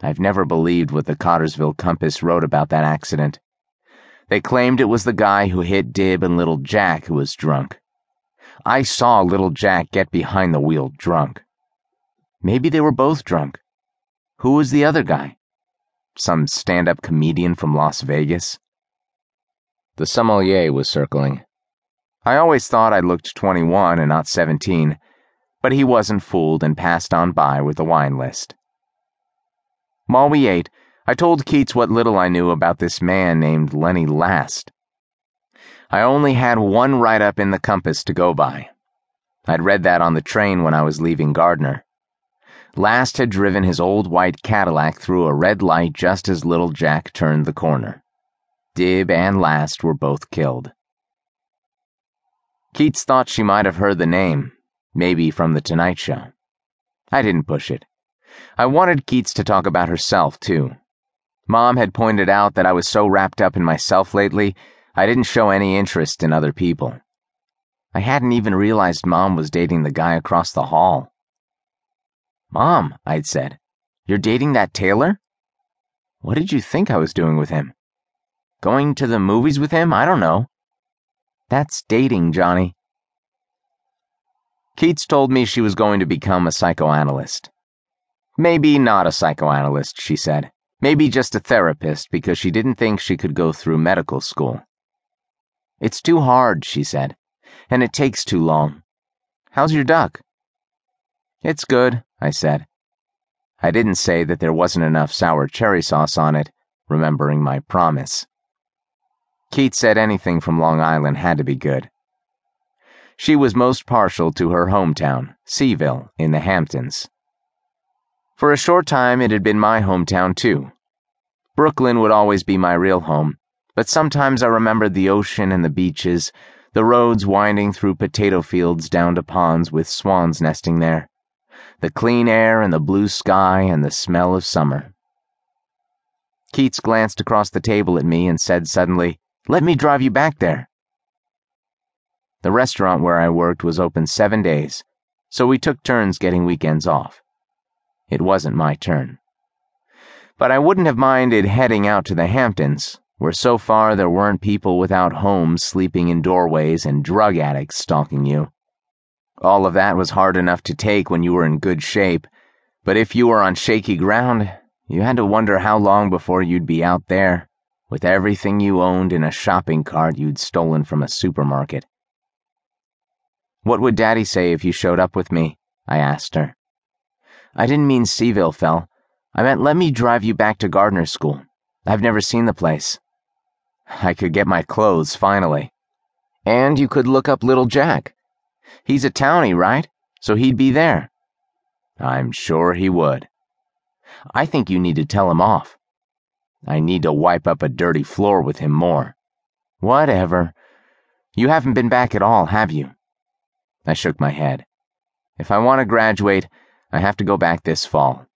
I've never believed what the Cottersville Compass wrote about that accident. They claimed it was the guy who hit Dib and Little Jack who was drunk. I saw Little Jack get behind the wheel drunk. Maybe they were both drunk. Who was the other guy? Some stand-up comedian from Las Vegas? The sommelier was circling. I always thought I looked 21 and not 17, but he wasn't fooled and passed on by with the wine list. While we ate, I told Keats what little I knew about this man named Lenny Last. I only had one write-up in the Compass to go by. I'd read that on the train when I was leaving Gardner. Last had driven his old white Cadillac through a red light just as Little Jack turned the corner. Dib and Last were both killed. Keats thought she might have heard the name, maybe from The Tonight Show. I didn't push it. I wanted Keats to talk about herself, too. Mom had pointed out that I was so wrapped up in myself lately, I didn't show any interest in other people. I hadn't even realized Mom was dating the guy across the hall. "Mom," I'd said, "you're dating that Taylor? What did you think I was doing with him? Going to the movies with him? I don't know." "That's dating, Johnny." Keats told me she was going to become a psychoanalyst. Maybe not a psychoanalyst, she said. Maybe just a therapist, because she didn't think she could go through medical school. "It's too hard," she said, "and it takes too long. How's your duck?" "It's good," I said. I didn't say that there wasn't enough sour cherry sauce on it, remembering my promise. Keats said anything from Long Island had to be good. She was most partial to her hometown, Seaville, in the Hamptons. For a short time, it had been my hometown, too. Brooklyn would always be my real home, but sometimes I remembered the ocean and the beaches, the roads winding through potato fields down to ponds with swans nesting there, the clean air and the blue sky and the smell of summer. Keats glanced across the table at me and said suddenly, "Let me drive you back there." The restaurant where I worked was open 7 days, so we took turns getting weekends off. It wasn't my turn. But I wouldn't have minded heading out to the Hamptons, where so far there weren't people without homes sleeping in doorways and drug addicts stalking you. All of that was hard enough to take when you were in good shape, but if you were on shaky ground, you had to wonder how long before you'd be out there, with everything you owned in a shopping cart you'd stolen from a supermarket. "What would Daddy say if you showed up with me?" I asked her. "I didn't mean Seaville, Fel. I meant let me drive you back to Gardner School. I've never seen the place." I could get my clothes, finally. "And you could look up Little Jack. He's a townie, right? So he'd be there." "I'm sure he would." "I think you need to tell him off." "I need to wipe up a dirty floor with him more." "Whatever. You haven't been back at all, have you?" I shook my head. "If I want to graduate, I have to go back this fall."